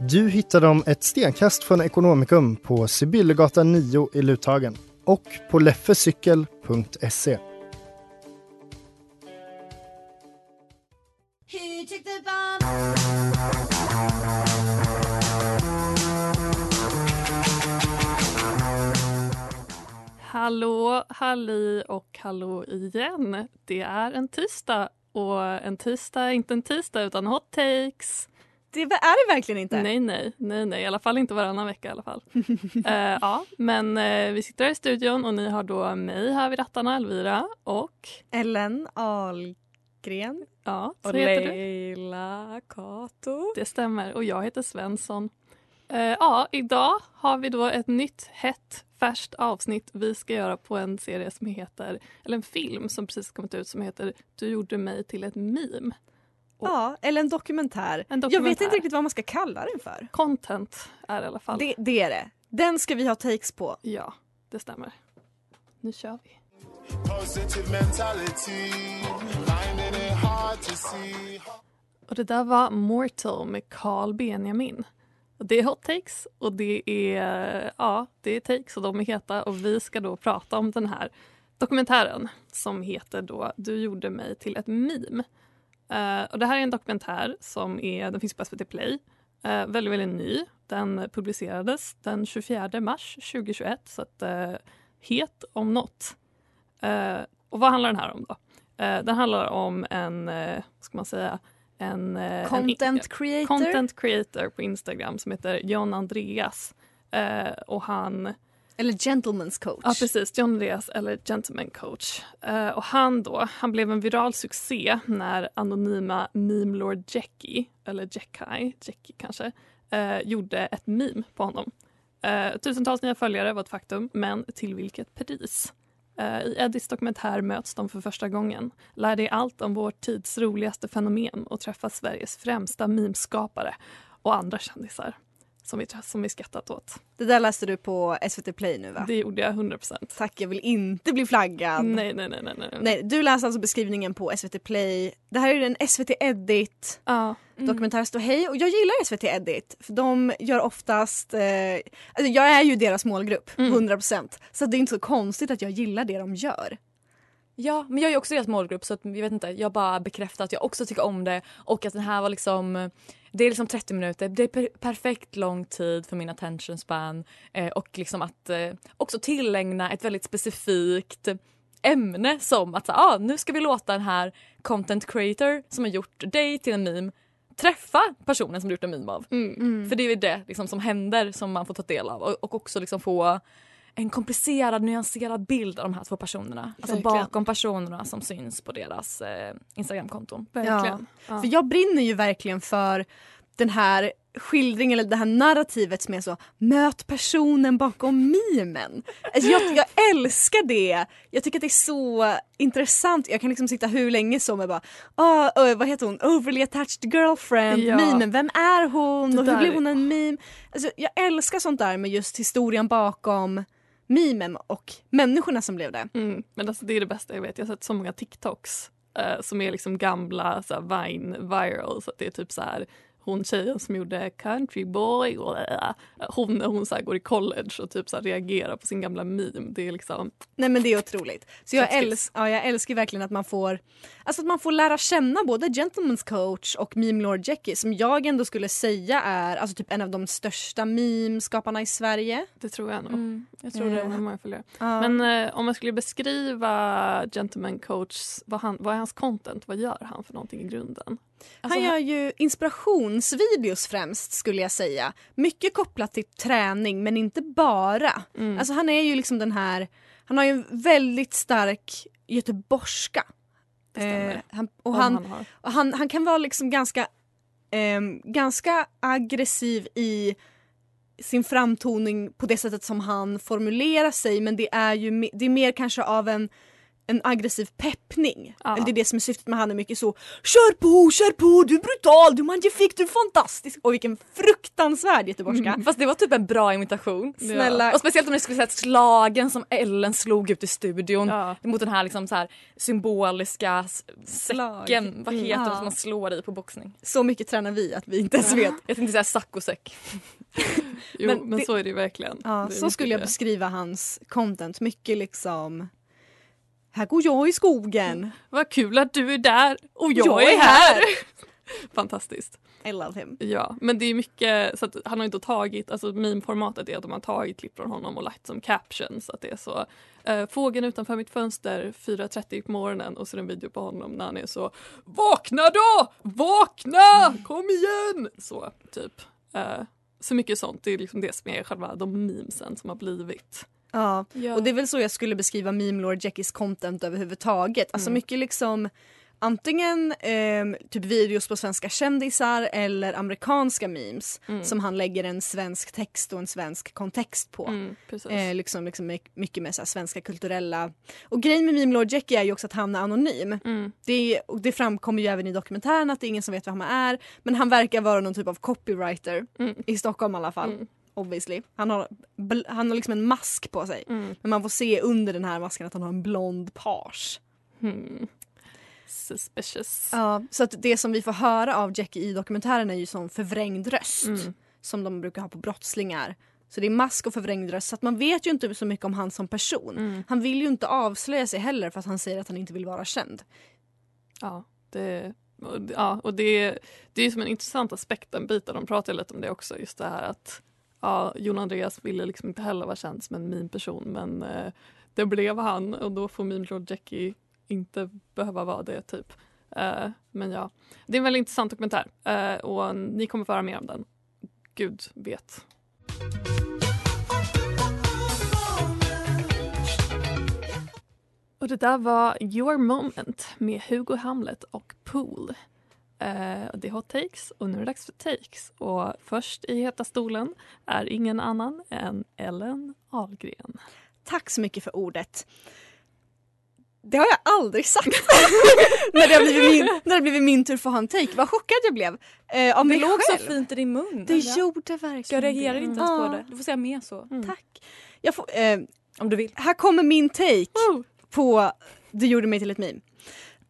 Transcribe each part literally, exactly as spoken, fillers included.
Du hittar dem ett stenkast från Ekonomikum på Sibyllegatan nio i Luthagen och på leffecykel punkt se. Hallå, halli och hallå igen. Det är en tisdag och en tisdag är inte en tisdag utan hot takes. Det är det verkligen inte. Nej, nej, nej, nej. I alla fall inte varannan vecka i alla fall. uh, ja, men uh, vi sitter här i studion och ni har då mig här vid rattarna, Elvira och Ellen Ahlgren. Ja, och Leila Kato. Det stämmer, och jag heter Svensson. Uh, ja, idag har vi då ett nytt, hett, färskt avsnitt vi ska göra på en serie som heter, eller en film som precis kommit ut som heter Du gjorde mig till ett meme. Och, ja, eller en dokumentär. en dokumentär. Jag vet inte riktigt vad man ska kalla den för. Content är det i alla fall. Det, det är det. Den ska vi ha takes på. Ja, det stämmer. Nu kör vi. Och det där var Mortal med Carl Benjamin. Det är hot takes och det är, ja, det är takes och de är heta. Och vi ska då prata om den här dokumentären som heter då Du gjorde mig till ett meme. Uh, och det här är en dokumentär som är, den finns på S V T Play, uh, väldigt, väldigt ny. Den publicerades den tjugofjärde mars tjugohundratjugoett, så att, uh, het om något. Uh, och vad handlar den här om då? Uh, den handlar om en, uh, ska man säga, en, uh, content, en creator. content creator på Instagram som heter Jon Andreas. Uh, och han... Eller gentleman's coach. Ja, precis. Jon Andreas eller gentleman coach. Uh, och han då, han blev en viral succé när anonyma Meme Lord Jacky, eller Jacky, Jacky kanske, uh, gjorde ett meme på honom. Uh, tusentals nya följare var ett faktum, men till vilket pris? Uh, I Edits dokumentär möts de för första gången. Lär dig allt om vår tids roligaste fenomen och träffa Sveriges främsta meme-skapare och andra kändisar. Som vi, som vi skrattat åt. Det där läste du på S V T Play nu, va? Det gjorde jag, hundra procent. Tack, jag vill inte bli flaggad. Nej, nej, nej. nej, nej. nej du läste alltså beskrivningen på S V T Play. Det här är en S V T Edit. Ja. Mm. Dokumentär står hej. Och jag gillar S V T Edit. För de gör oftast... Eh, alltså jag är ju deras målgrupp, mm. hundra procent. Så det är inte så konstigt att jag gillar det de gör. Ja, men jag är ju också deras målgrupp. Så att, jag vet inte, jag bara bekräftar att jag också tycker om det. Och att den här var liksom... Det är liksom trettio minuter, det är per- perfekt lång tid för min attention span eh, och liksom att eh, också tillägna ett väldigt specifikt ämne som att ah, nu ska vi låta den här content creator som har gjort dig till en meme träffa personen som du gjort en meme av. Mm. Mm. För det är ju det liksom, som händer som man får ta del av och, och också liksom få en komplicerad, nyanserad bild av de här två personerna. Alltså verkligen. Bakom personerna som syns på deras eh, Instagram-konton. Verkligen. Ja. Ja. För jag brinner ju verkligen för den här skildringen, eller det här narrativet som är så, möt personen bakom memen. Alltså jag, jag älskar det. Jag tycker att det är så intressant. Jag kan liksom sitta hur länge som och bara, oh, vad heter hon? Overly attached girlfriend, ja. Memen. Vem är hon? Och hur blev hon en meme? Alltså jag älskar sånt där med just historien bakom memen och människorna som blev det. Mm, men alltså det är det bästa jag vet. Jag har sett så många TikToks eh, som är liksom gamla så här, Vine viral, så att det är typ så här hon tjejen som gjorde Country Boy, och hon när hon så här går i college och typ så här reagerar på sin gamla meme. Det är liksom... Nej, men det är otroligt. Så jag, äls- ja, jag älskar verkligen att man får, alltså att man får lära känna både Gentleman's Coach och Meme Lord Jacky, som jag ändå skulle säga är alltså typ en av de största meme-skaparna i Sverige. Det tror jag nog. Mm. Jag tror yeah. det är många följer. Uh. Men eh, om man skulle beskriva Gentleman's Coach, vad, han, vad är hans content? Vad gör han för någonting i grunden? Alltså, han gör ju inspirationsvideos främst, skulle jag säga. Mycket kopplat till träning, men inte bara. Mm. Alltså han är ju liksom den här... Han har ju en väldigt stark göteborgska. Eh, han, och han, han, har. Och han, han kan vara liksom ganska, eh, ganska aggressiv i sin framtoning på det sättet som han formulerar sig. Men det är ju det är mer kanske av en... en aggressiv peppning. Ja. Eller det är det som är syftet med han, är mycket så kör på, kör på, du är brutal, du magnifikt, du är fantastisk. Och vilken fruktansvärd göteborgska. Mm. Fast det var typ en bra imitation. Snälla. Ja. Och speciellt om ni skulle säga slagen som Ellen slog ut i studion ja. mot den här, liksom, så här symboliska slag. Säcken. Vad heter ja. det som man slår i på boxning? Så mycket tränar vi att vi inte ens ja. vet. Jag tänkte säga sack och säck. Jo, men, men det, så är det ju verkligen. Ja, det så skulle jag det. beskriva hans content. Mycket liksom... Här går jag i skogen. Vad kul att du är där och jag, jag är här. här. Fantastiskt. I love him. Ja, men det är mycket så att han har inte tagit, alltså meme-formatet är att de har tagit klipp från honom och lagt som captions, så att det är så eh, fågeln utanför mitt fönster fyra trettio på morgonen, och så är en video på honom när han är så vakna då! Vakna! Kom igen! Så typ. Eh, så mycket sånt, det är liksom det som är själva de memesen som har blivit. Ja. ja, och det är väl så jag skulle beskriva Meme Lord Jackys content överhuvudtaget. Alltså mm. mycket liksom antingen eh, typ videos på svenska kändisar eller amerikanska memes mm. som han lägger en svensk text och en svensk kontext på. Mm, eh, liksom, liksom mycket med så här, svenska kulturella. Och grejen med Meme Lord Jacky är ju också att han är anonym. Mm. Det, och det framkommer ju även i dokumentären att det är ingen som vet vem han är. Men han verkar vara någon typ av copywriter mm. i Stockholm i alla fall. Mm. Obviously. Han har, bl- han har liksom en mask på sig. Mm. Men man får se under den här masken att han har en blond page. Mm. Suspicious. Ja, så att det som vi får höra av Jacky i dokumentären är ju som förvrängd röst. Mm. Som de brukar ha på brottslingar. Så det är mask och förvrängd röst. Så att man vet ju inte så mycket om han som person. Mm. Han vill ju inte avslöja sig heller, för att han säger att han inte vill vara känd. Ja, det... Ja, och det, det är ju som en intressant aspekt, den biten. De pratar lite om det också, just det här att ja, Jon Andreas ville liksom inte heller vara känd som en meme-person, men eh, det blev han, och då får Meme Lord Jacky inte behöva vara det typ. Eh, men ja, det är en väldigt intressant dokumentär eh, och ni kommer få höra mer om den. Gud vet. Och det där var Your Moment med Hugo Hamlet och Pool. Uh, det är hot takes och nu är det dags för takes. Och först i heta stolen är ingen annan än Ellen Ahlgren. Tack så mycket för ordet. Det har jag aldrig sagt. när, det har blivit min, när det blivit min tur för han take. Vad chockad jag blev. Uh, om det låg själv. Så fint i din mun. Det eller? Gjorde verkligen. Jag reagerar inte ens mm. på det. Du får säga mer så. Mm. Tack. Jag får, uh, om du vill. Här kommer min take oh. på Du gjorde mig till ett meme.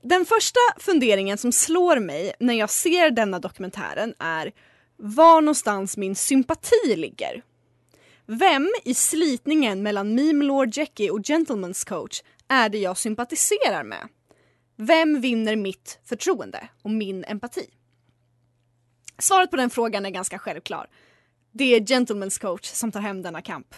Den första funderingen som slår mig när jag ser denna dokumentären är var någonstans min sympati ligger. Vem i slitningen mellan Meme Lord Jacky och Gentleman's Coach är det jag sympatiserar med? Vem vinner mitt förtroende och min empati? Svaret på den frågan är ganska självklar. Det är Gentleman's Coach som tar hem denna kamp.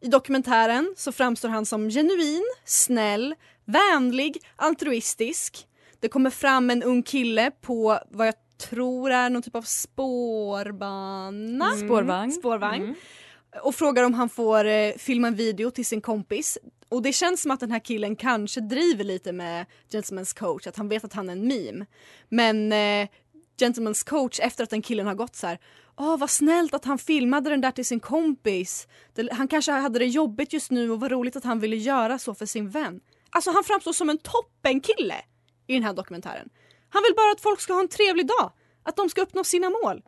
I dokumentären så framstår han som genuin, snäll, vänlig, altruistisk. Det kommer fram en ung kille på vad jag tror är någon typ av spårbana. Mm. Spårvagn. Spårvagn. Mm. Och frågar om han får eh, filma en video till sin kompis. Och det känns som att den här killen kanske driver lite med Gentleman's Coach. Att han vet att han är en meme. Men eh, Gentleman's Coach, efter att den killen har gått så här... Åh, oh, vad snällt att han filmade den där till sin kompis. Han kanske hade det jobbigt just nu och vad roligt att han ville göra så för sin vän. Alltså han framstår som en toppenkille i den här dokumentären. Han vill bara att folk ska ha en trevlig dag. Att de ska uppnå sina mål.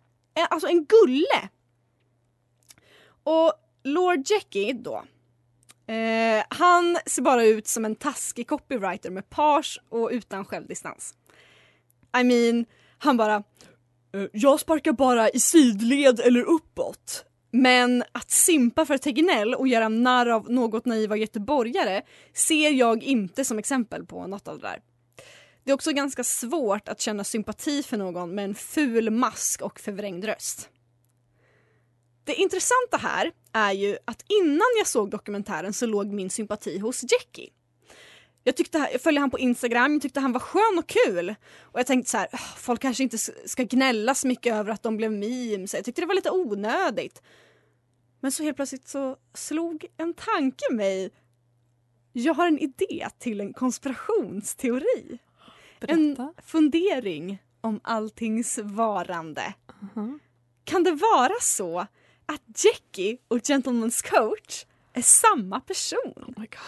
Alltså en gulle. Och Lord Jacky då. Eh, han ser bara ut som en taskig copywriter med page och utan självdistans. I mean, han bara... Jag sparkar bara i sidled eller uppåt. Men att simpa för Tegnell och göra narr av något naiva göteborgare ser jag inte som exempel på något av det där. Det är också ganska svårt att känna sympati för någon med en ful mask och förvrängd röst. Det intressanta här är ju att innan jag såg dokumentären så låg min sympati hos Jacky. Jag, tyckte, jag följde han på Instagram, jag tyckte han var skön och kul. Och jag tänkte så här, folk kanske inte ska gnälla så mycket över att de blev memes. Jag tyckte det var lite onödigt. Men så helt plötsligt så slog en tanke mig. Jag har en idé till en konspirationsteori. Berätta. En fundering om alltings varande. Uh-huh. Kan det vara så att Jacky och Gentleman's Coach är samma person? Oh my god.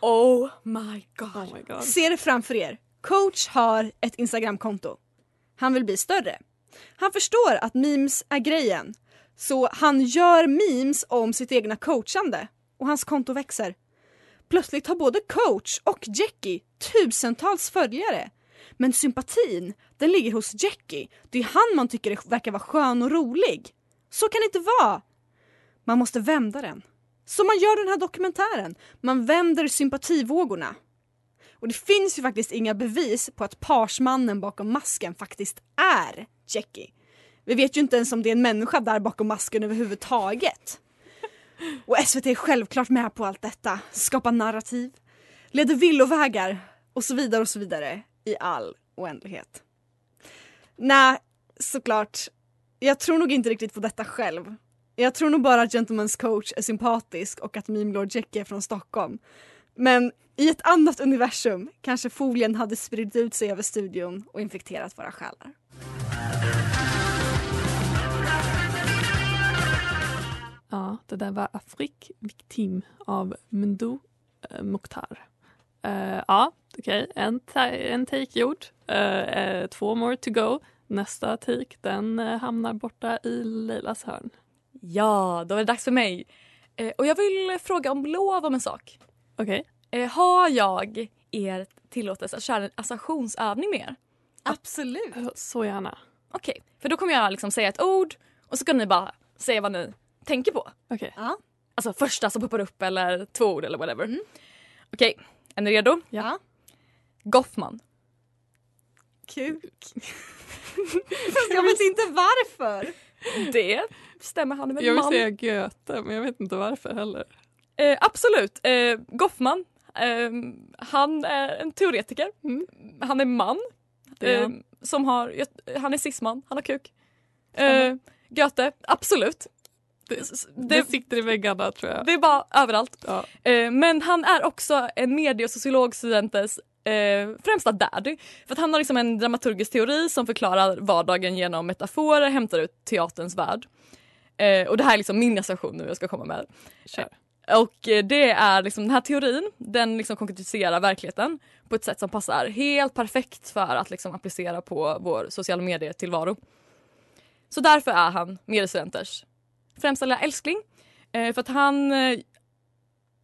Oh my god. Oh my god. Se det framför er. Coach har ett Instagramkonto. Han vill bli större. Han förstår att memes är grejen. Så han gör memes om sitt egna coachande. Och hans konto växer. Plötsligt har både Coach och Jacky tusentals följare. Men sympatin, den ligger hos Jacky. Det är han man tycker verkar vara skön och rolig. Så kan det inte vara. Man måste vända den. Så man gör den här dokumentären. Man vänder sympativågorna. Och det finns ju faktiskt inga bevis på att parsmannen bakom masken faktiskt är Jacky. Vi vet ju inte ens om det är en människa där bakom masken överhuvudtaget. Och S V T är självklart med på allt detta. Skapar narrativ. Leder villovägar. Och så vidare och så vidare. I all oändlighet. Nej, såklart. Jag tror nog inte riktigt på detta själv. Jag tror nog bara att Gentleman's Coach är sympatisk och att Meme Lord Jacky är från Stockholm. Men i ett annat universum kanske folien hade spridit ut sig över studion och infekterat våra själar. Ja, det där var Afrik, victim av Mendo eh, Mokhtar. Uh, ja, okej. Okay. En, ta- en take gjord. Uh, uh, två more to go. Nästa take, den uh, hamnar borta i Leilas hörn. Ja, då är det dags för mig. Eh, och jag vill fråga om lov om en sak. Okej. Okay. Eh, har jag er tillåtelse att köra en associationsövning med er? Absolut. Att, så gärna. Okej, okay. För då kommer jag liksom säga ett ord och så kan ni bara säga vad ni tänker på. Okej. Okay. Uh-huh. Alltså första som poppar upp eller två ord eller whatever. Mm. Okej, okay. Är ni redo? Ja. Uh-huh. Goffman. Kuk. Jag vet inte varför. Det stämmer han med jag vill man. Säga Göte, men jag vet inte varför heller. Eh, absolut. Eh, Goffman. Eh, han är en teoretiker. Mm. Han är man. Det är han. Eh, som har, han är cisman. Han har kuk. Eh, Göte. Absolut. Det, det, det sitter i väggarna, tror jag. Det är bara överallt. Ja. Eh, men han är också en medie- och sociologstudentens Eh, främsta daddy. För att han har liksom en dramaturgisk teori som förklarar vardagen genom metaforer, hämtar ut teaterns värld. Eh, och det här är liksom min association nu jag ska komma med. Sure. Eh, och eh, det är liksom den här teorin, den liksom konkretiserar verkligheten på ett sätt som passar helt perfekt för att liksom applicera på vår sociala medietillvaro. Så därför är han mediestudenters främsta lilla älskling. Eh, för att han... Eh,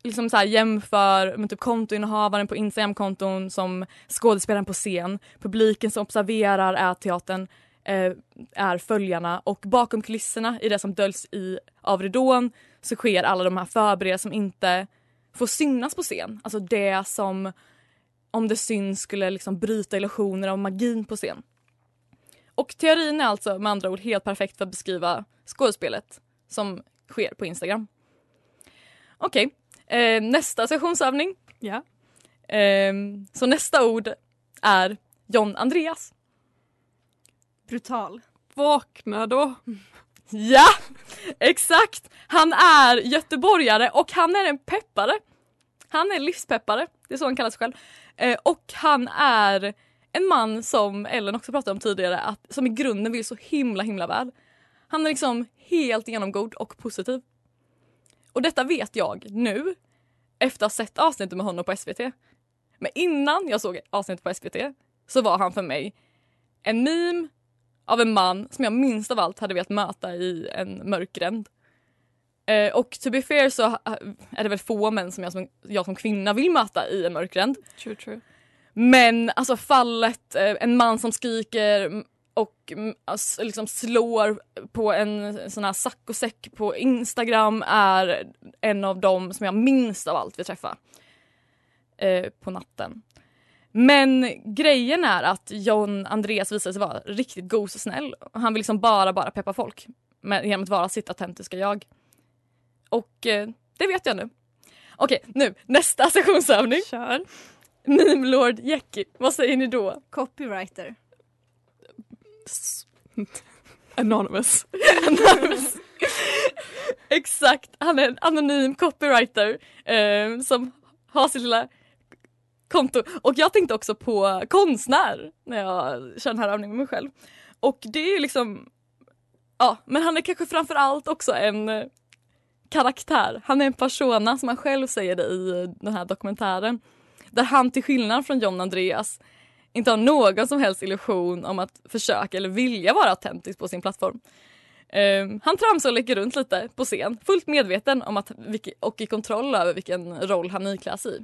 liksom så här jämför med typ kontoinnehavaren på Instagram-konton som skådespelaren på scen. Publiken som observerar är teatern, eh, är följarna. Och bakom kulisserna, i det som döljs i av ridån, så sker alla de här förberedelser som inte får synas på scen. Alltså det som, om det syns, skulle liksom bryta illusioner av magin på scen. Och teorin är alltså med andra ord helt perfekt för att beskriva skådespelet som sker på Instagram. Okej. Okay. Eh, nästa sessionsövning. Ja. Eh, så nästa ord är Jon Andreas. Brutal. Vakna då. Mm. Ja, exakt. Han är göteborgare och han är en peppare. Han är livspeppare. Det är så han kallas själv. Eh, och han är en man som Ellen också pratade om tidigare, att, som i grunden vill så himla, himla väl. Han är liksom helt genomgod och positiv. Och detta vet jag nu efter att ha sett avsnittet med honom på S V T. Men innan jag såg avsnittet på S V T så var han för mig en meme av en man som jag minst av allt hade velat möta i en mörkgränd. Eh, och to be fair så är det väl få män som jag som, jag som kvinna vill möta i en mörkgränd. True, true. Men alltså fallet, eh, en man som skriker... och liksom slår på en sån här sack och säck på Instagram är en av dem som jag minst av allt vill träffa eh, på natten. Men grejen är att Jon Andreas visade sig vara riktigt god och snäll. Han vill liksom bara, bara peppa folk med, genom att vara sitt autentiska jag. Och eh, det vet jag nu. Okej, nu. Nästa sessionsövning. Kör. Meme Lord Jacky. Vad säger ni då? Copywriter. Anonymous. Anonymous. Exakt. Han är en anonym copywriter eh, som har sitt lilla konto. Och jag tänkte också på konstnär när jag kör den här övningen med mig själv. Och det är ju liksom... Ja, men han är kanske framförallt också en karaktär. Han är en persona, som han själv säger det i den här dokumentären. Där han till skillnad från Jon Andreas inte har någon som helst illusion om att försöka eller vilja vara autentisk på sin plattform. Um, han tramsar och läcker runt lite på scen. Fullt medveten om att, och i kontroll över vilken roll han ikläs i.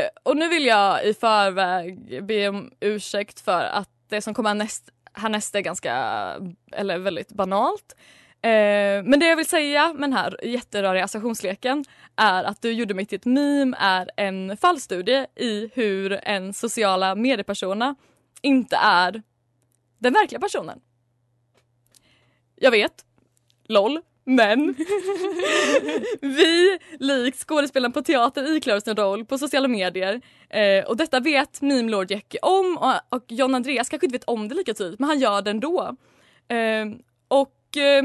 Uh, och nu vill jag i förväg be om ursäkt för att det som kommer näst, härnäst är ganska, eller väldigt banalt. Uh, men det jag vill säga med den här jätteröriga assertionsleken är att Du gjorde mig till ett meme är en fallstudie i hur en sociala mediepersona inte är den verkliga personen. Jag vet, lol. Men vi, likt skådespelaren på teater, iklär sin roll på sociala medier. Eh, och detta vet Meme Lord Jacky om. Och, och Jon Andreas kanske inte vet om det lika tydligt, men han gör det ändå. Eh, och eh,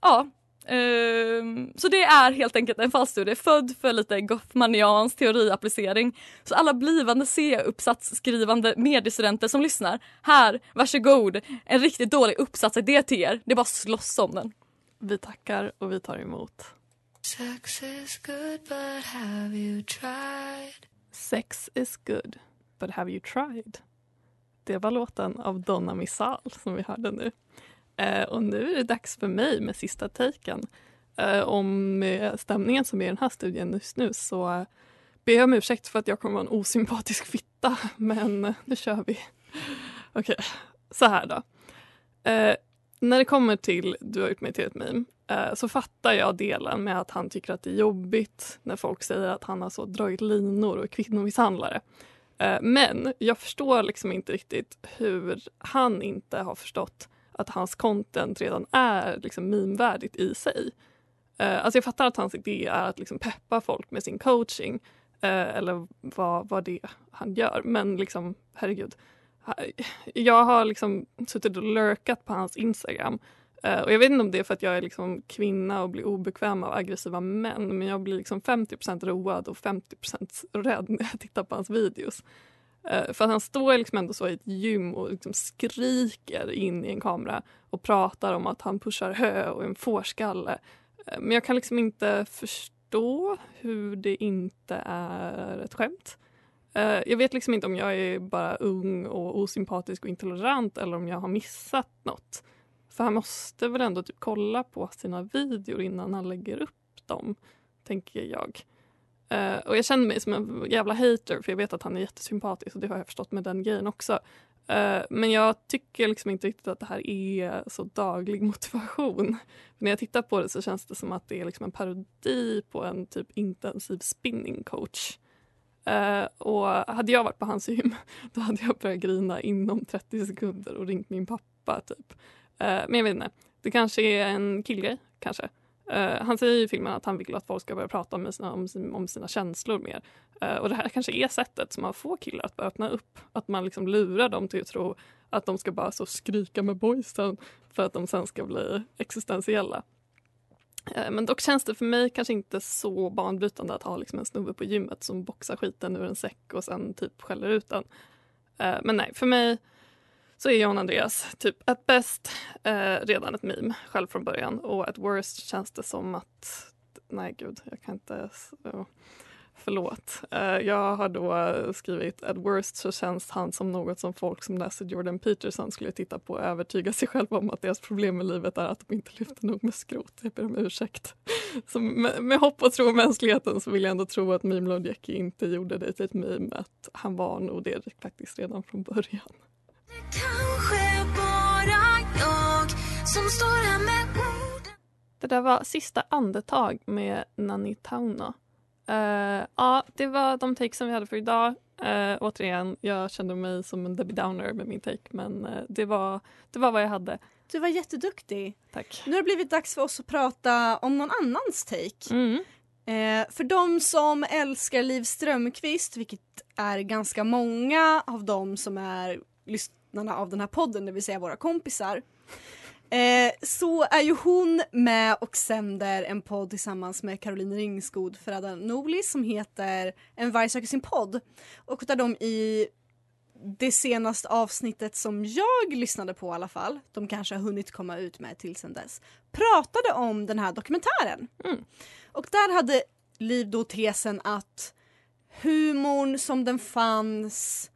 ja, eh, så det är helt enkelt en fallstudie född för lite Goffmanians teoriapplicering. Så alla blivande C-uppsatsskrivande mediestudenter som lyssnar, här, varsågod, en riktigt dålig uppsats är det till er. Det är bara slåss om den. Vi tackar och vi tar emot. Sex is good, but have you tried? Sex is good, but have you tried? Det var låten av Donna Missal som vi hörde nu. Eh, och nu är det dags för mig med sista taken. Eh, om stämningen som är i den här studien just nu så eh, ber jag om ursäkt för att jag kommer vara en osympatisk fitta. Men eh, nu kör vi. Okej, okay. Så här då. Eh, När det kommer till Du har gjort mig till ett meme så fattar jag delen med att han tycker att det är jobbigt när folk säger att han har så dragit linor och kvinnomisshandlare. Men jag förstår liksom inte riktigt hur han inte har förstått att hans content redan är liksom meme-värdigt i sig. Alltså jag fattar att hans idé är att liksom peppa folk med sin coaching eller vad, vad det han gör. Men liksom, herregud. Jag har liksom suttit och lurkat på hans Instagram. Och jag vet inte om det är för att jag är liksom kvinna och blir obekväm av aggressiva män. Men jag blir liksom femtio procent road och femtio procent rädd när jag tittar på hans videos. För att han står liksom ändå så i ett gym och liksom skriker in i en kamera. Och pratar om att han pushar hö och en fårskalle. Men jag kan liksom inte förstå hur det inte är ett skämt. Jag vet liksom inte om jag är bara ung och osympatisk och intolerant eller om jag har missat något. För han måste väl ändå typ kolla på sina videor innan han lägger upp dem, tänker jag. Och jag känner mig som en jävla hater för jag vet att han är jättesympatisk och det har jag förstått med den grejen också. Men jag tycker liksom inte riktigt att det här är så daglig motivation. För när jag tittar på det så känns det som att det är liksom en parodi på en typ intensiv spinning coach. Uh, och hade jag varit på hans gym då hade jag börjat grina inom trettio sekunder och ringt min pappa typ. Uh, men jag vet inte, det kanske är en killgrej, kanske. Uh, han säger i filmen att han vill att folk ska börja prata om sina, om, om sina känslor mer. Uh, och det här kanske är sättet som man får killar att börja öppna upp. Att man liksom lurar dem till att tro att de ska bara så skrika med boysen för att de sen ska bli existentiella. Men dock känns det för mig kanske inte så banbrytande att ha liksom en snubbe på gymmet som boxar skiten ur en säck och sen typ skäller ut den. Men nej, för mig så är Jon Andreas typ at best redan ett meme själv från början. Och at worst känns det som att, nej gud, jag kan inte, förlåt. Jag har då skrivit at worst så känns han som något som folk som läser Jordan Peterson skulle titta på och övertyga sig själva om att deras problem med livet är att de inte lyfter nog med skrot. Jag ber om ursäkt. Så med, med hopp och tro om mänskligheten så vill jag ändå tro att Meme Lord Jacky inte gjorde det till ett meme, att han var nog det faktiskt redan från början. Det där var sista andetag med Nanny Tauna. Uh, ja, det var de takes som vi hade för idag. Uh, återigen, jag kände mig som en Debbie Downer med min take, men uh, det, var, det var vad jag hade. Du var jätteduktig. Tack. Nu har det blivit dags för oss att prata om någon annans take. Mm. Uh, för de som älskar Liv Strömqvist, vilket är ganska många av de som är lyssnarna av den här podden, det vill säga våra kompisar, Eh, så är ju hon med och sänder en podd tillsammans med Caroline Ringskod för Adda Norli som heter En varje söker sin podd. Och där de i det senaste avsnittet som jag lyssnade på i alla fall, de kanske har hunnit komma ut med till sen dess, pratade om den här dokumentären. Mm. Och där hade Liv då tesen att humorn som den fanns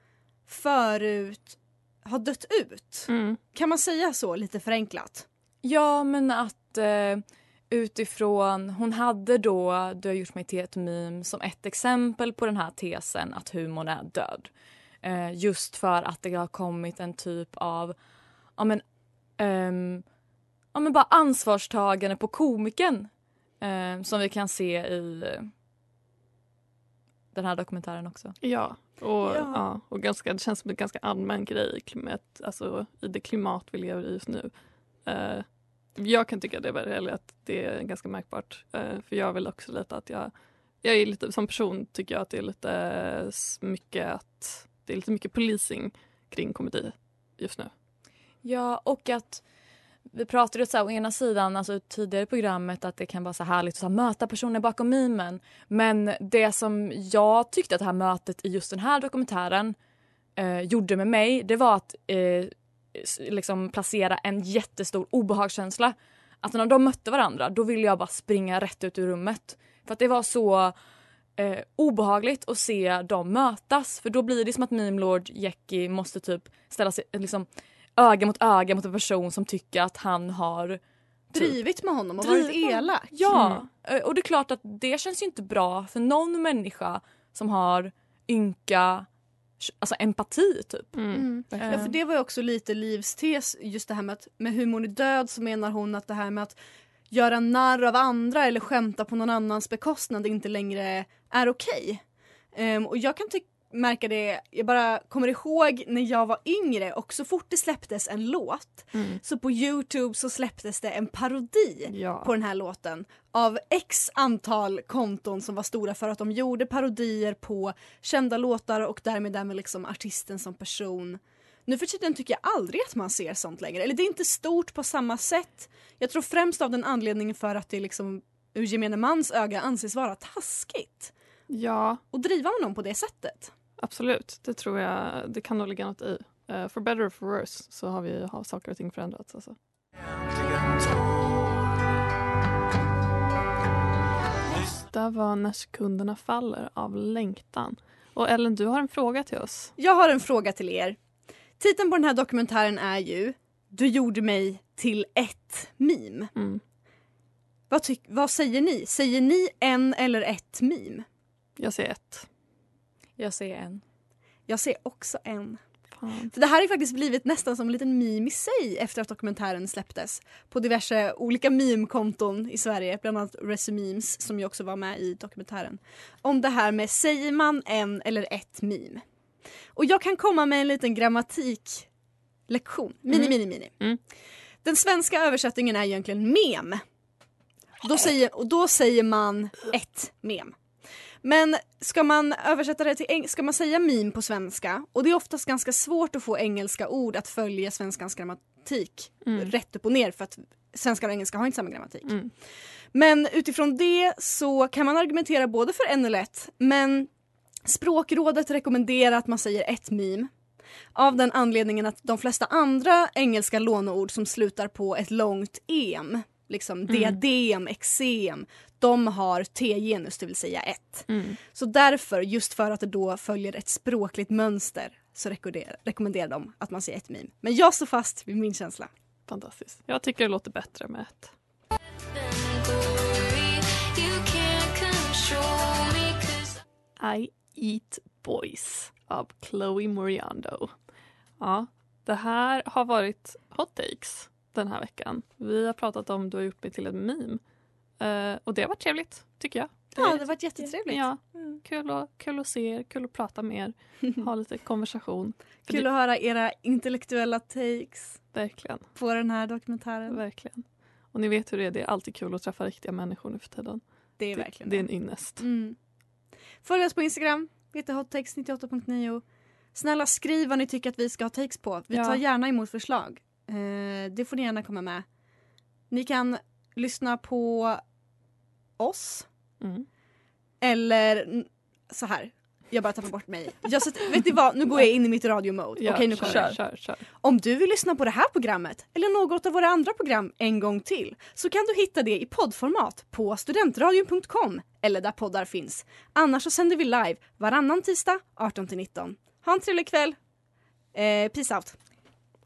förut har dött ut. Mm. Kan man säga så, lite förenklat? Ja, men att eh, utifrån... Hon hade då Du har gjort mig till ett meme som ett exempel på den här tesen att humorn är död. Eh, just för att det har kommit en typ av ja, men, eh, ja, men bara ansvarstagande på komiken eh, som vi kan se i den här dokumentären också. Ja. Och, ja. Ja, och ganska, det känns som en ganska allmän grej klimat, alltså, i det klimat vi lever i just nu. Uh, jag kan tycka det är eller att det är ganska märkbart. Uh, för jag vill också lite att jag, jag är lite, som person tycker jag att det är lite mycket att det är lite mycket policing kring komedi just nu. Ja, och att vi pratade så här, å ena sidan alltså tidigare i programmet att det kan vara så härligt att så här, möta personer bakom mimen. Men det som jag tyckte att det här mötet i just den här dokumentären eh, gjorde med mig, det var att eh, liksom placera en jättestor obehagskänsla. Att när de mötte varandra, då ville jag bara springa rätt ut ur rummet. För att det var så eh, obehagligt att se dem mötas. För då blir det som att Meme Lord Jacky måste typ ställa sig... Liksom, öga mot öga mot en person som tycker att han har... Typ, drivit med honom och varit elak. Ja, mm. Och det är klart att det känns ju inte bra för någon människa som har ynka alltså empati, typ. Mm. Mm. Ja, för det var ju också lite Livs tes, just det här med att med humorn är död så menar hon att det här med att göra narr av andra eller skämta på någon annans bekostnad inte längre är okej. Okay. Um, och jag kan tycka märka det, jag bara kommer ihåg när jag var yngre och så fort det släpptes en låt, mm. så på YouTube så släpptes det en parodi ja. på den här låten av x antal konton som var stora för att de gjorde parodier på kända låtar och därmed, därmed liksom artisten som person. Nu för tiden tycker jag aldrig att man ser sånt längre, eller det är inte stort på samma sätt. Jag tror främst av den anledningen för att det liksom ur gemene mans öga anses vara taskigt. Ja. Och driva honom på det sättet. Absolut, det tror jag, det kan nog ligga något i. Uh, for better or for worse så har vi har saker och ting förändrats. Alltså. Det var När sekunderna faller av längtan. Och Ellen, du har en fråga till oss. Jag har en fråga till er. Titeln på den här dokumentären är ju Du gjorde mig till ett meme. Mm. Vad, ty- vad säger ni? Säger ni en eller ett meme? Jag säger ett. Jag ser en. Jag ser också en. Fan. För det här har faktiskt blivit nästan som en liten meme i sig efter att dokumentären släpptes. På diverse olika meme-konton i Sverige, bland annat Resumems som ju också var med i dokumentären. Om det här med säger man en eller ett meme. Och jag kan komma med en liten grammatiklektion. Mini, mm. mini, mini. Mm. Den svenska översättningen är egentligen mem. Då säger, och då säger man ett mem. Men ska man översätta det till eng- ska man säga meme på svenska? Och det är oftast ganska svårt att få engelska ord att följa svenskans grammatik mm. rätt upp och ner för att svenska och engelska har inte samma grammatik. Mm. Men utifrån det så kan man argumentera både för en eller ett, men Språkrådet rekommenderar att man säger ett meme av den anledningen att de flesta andra engelska låneord som slutar på ett långt em, liksom diadem, mm. eksem, de har t-genus, det vill säga ett. Mm. Så därför, just för att det då följer ett språkligt mönster, så rekommenderar, rekommenderar de att man säger ett meme. Men jag står fast vid min känsla. Fantastiskt. Jag tycker det låter bättre med ett. I Eat Boys av Chloe Moriando. Ja, Det här har varit hot takes den här veckan. Vi har pratat om Du har gjort mig till ett meme. Uh, och det har varit trevligt, tycker jag. Det ja, det har varit jättetrevligt. Ja. Mm. Kul, och, kul att se er, kul att prata med er. Ha lite konversation. Kul det... att höra era intellektuella takes. Verkligen. På den här dokumentären. Verkligen. Och ni vet hur det är, det är alltid kul att träffa riktiga människor nu för tiden. Det är det, verkligen det. Det är en ynnest. Mm. Följ oss på Instagram. Heter hottakes nittioåtta punkt nio. Snälla skriv vad ni tycker att vi ska ha takes på. Vi ja. tar gärna emot förslag. Eh, det får ni gärna komma med. Ni kan lyssna på oss. Mm. Eller så här. Jag bara tappar bort mig. Jag satt, vet du vad? Nu går jag in i mitt radiomode. Ja, Okej, nu kommer kör, kör, kör. Om du vill lyssna på det här programmet eller något av våra andra program en gång till så kan du hitta det i poddformat på studentradion punkt com eller där poddar finns. Annars så sänder vi live varannan tisdag arton till nitton. Ha en trevlig kväll. Eh, peace out.